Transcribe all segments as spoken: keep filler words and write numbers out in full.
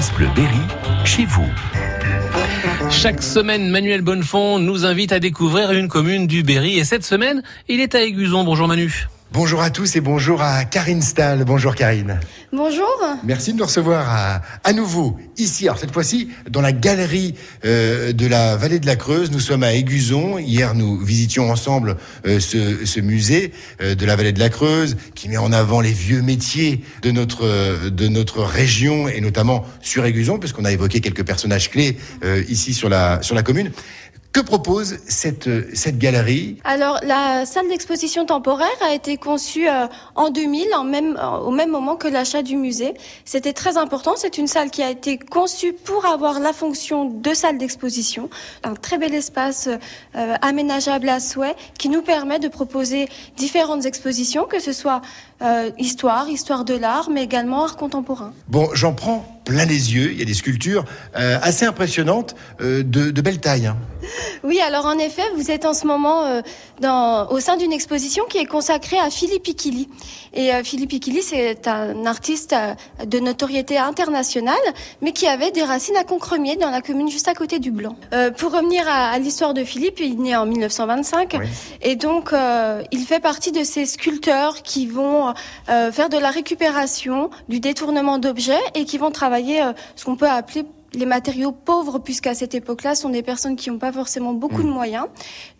France Bleu Berry, chez vous. Chaque semaine, Manuel Bonnefond nous invite à découvrir une commune du Berry. Et cette semaine, il est à Aiguzon. Bonjour Manu. Bonjour à tous et bonjour à Karine Stahl. Bonjour Karine. Bonjour. Merci de nous recevoir à, à nouveau ici. Alors cette fois-ci, dans la galérie euh, de la Vallée de la Creuse. Nous sommes à Aiguzon. Hier, nous visitions ensemble euh, ce, ce musée euh, de la Vallée de la Creuse qui met en avant les vieux métiers de notre euh, de notre région et notamment sur Aiguzon, puisqu'on a évoqué quelques personnages clés euh, ici sur la sur la commune. Que propose cette, cette galerie ? Alors, la salle d'exposition temporaire a été conçue euh, en deux mille, en même, euh, au même moment que l'achat du musée. C'était très important. C'est une salle qui a été conçue pour avoir la fonction de salle d'exposition. Un très bel espace euh, aménageable à souhait qui nous permet de proposer différentes expositions, que ce soit euh, histoire, histoire de l'art, mais également art contemporain. Bon, j'en prends plein les yeux, il y a des sculptures euh, assez impressionnantes, euh, de, de belle taille. Hein. Oui, alors en effet, vous êtes en ce moment euh, dans, au sein d'une exposition qui est consacrée à Philippe Hiquily. Et euh, Philippe Hiquily, c'est un artiste euh, de notoriété internationale, mais qui avait des racines à Concremier, dans la commune juste à côté du Blanc. Euh, pour revenir à, à l'histoire de Philippe, il est né en mille neuf cent vingt-cinq, oui. Et donc euh, il fait partie de ces sculpteurs qui vont euh, faire de la récupération, du détournement d'objets, et qui vont travailler ce qu'on peut appeler les matériaux pauvres, puisqu'à cette époque-là, ce sont des personnes qui n'ont pas forcément beaucoup mmh. de moyens.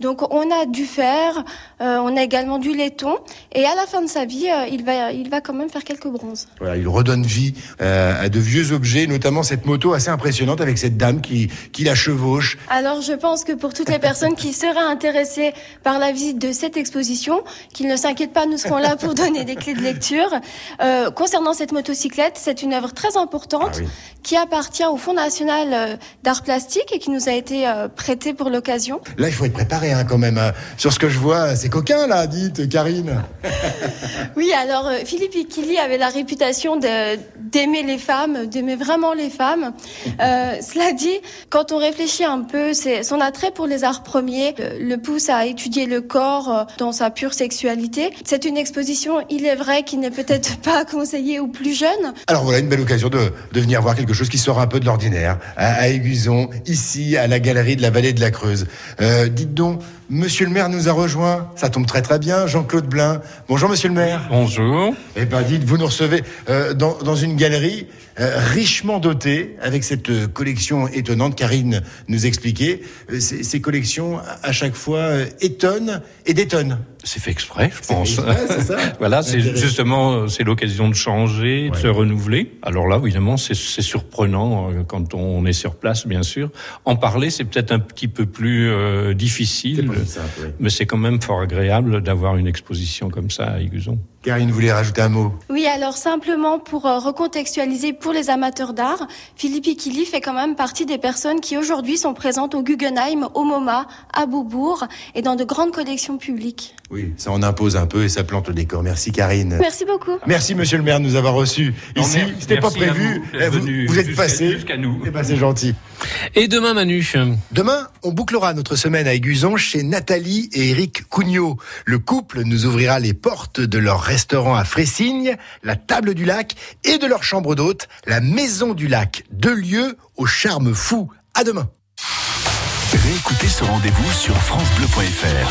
Donc, on a du fer, euh, on a également du laiton, et à la fin de sa vie, euh, il va, il va quand même faire quelques bronzes. Voilà, il redonne vie euh, à de vieux objets, notamment cette moto assez impressionnante avec cette dame qui, qui la chevauche. Alors, je pense que pour toutes les personnes qui seraient intéressées par la visite de cette exposition, qu'ils ne s'inquiètent pas, nous serons là pour donner des clés de lecture. Euh, concernant cette motocyclette, c'est une œuvre très importante ah, oui. qui appartient au fond national d'art plastique et qui nous a été euh, prêté pour l'occasion. Là, il faut être préparé hein, quand même. Sur ce que je vois, c'est coquin là, dites Karine. Oui, alors Philippe Hiquily avait la réputation de, d'aimer les femmes, d'aimer vraiment les femmes. Euh, cela dit, quand on réfléchit un peu, c'est, son attrait pour les arts premiers le, le pousse à étudier le corps dans sa pure sexualité. C'est une exposition, il est vrai, qui n'est peut-être pas conseillée aux plus jeunes. Alors voilà, une belle occasion de, de venir voir quelque chose qui sort un peu de l'ordinaire. À Aiguzon, ici à la Galerie de la Vallée de la Creuse. Euh, dites donc, monsieur le maire nous a rejoint, ça tombe très très bien, Jean-Claude Blain. Bonjour monsieur le maire. Bonjour. Eh bien dites, vous nous recevez euh, dans, dans une galerie euh, richement dotée, avec cette collection étonnante, Karine nous expliquait. Euh, ces, ces collections à chaque fois euh, étonnent et détonnent. C'est fait exprès, je c'est pense. Fait exprès, c'est ça. Voilà, c'est justement, c'est l'occasion de changer, de ouais. se renouveler. Alors là, évidemment, c'est, c'est surprenant quand on est sur place, bien sûr. En parler, c'est peut-être un petit peu plus euh, difficile, c'est simple, oui. mais c'est quand même fort agréable d'avoir une exposition comme ça à Aiguzon. Karine voulait rajouter un mot. Oui, alors simplement pour euh, recontextualiser pour les amateurs d'art, Philippe Hiquily fait quand même partie des personnes qui aujourd'hui sont présentes au Guggenheim, au MoMA, à Beaubourg et dans de grandes collections publiques. Oui, ça en impose un peu et ça plante le décor. Merci Karine. Merci beaucoup. Merci monsieur le maire de nous avoir reçus ici. Non, c'était pas prévu. Vous, vous, vous êtes passé jusqu'à nous. Eh ben, c'est gentil. Et demain Manu. Demain, on bouclera notre semaine à Aiguzon chez Nathalie et Eric Cugnot. Le couple nous ouvrira les portes de leur restaurant à Fressignes, la Table du Lac, et de leur chambre d'hôte, la Maison du Lac. Deux lieux au charme fou. À demain. Réécoutez ce rendez-vous sur francebleu point fr.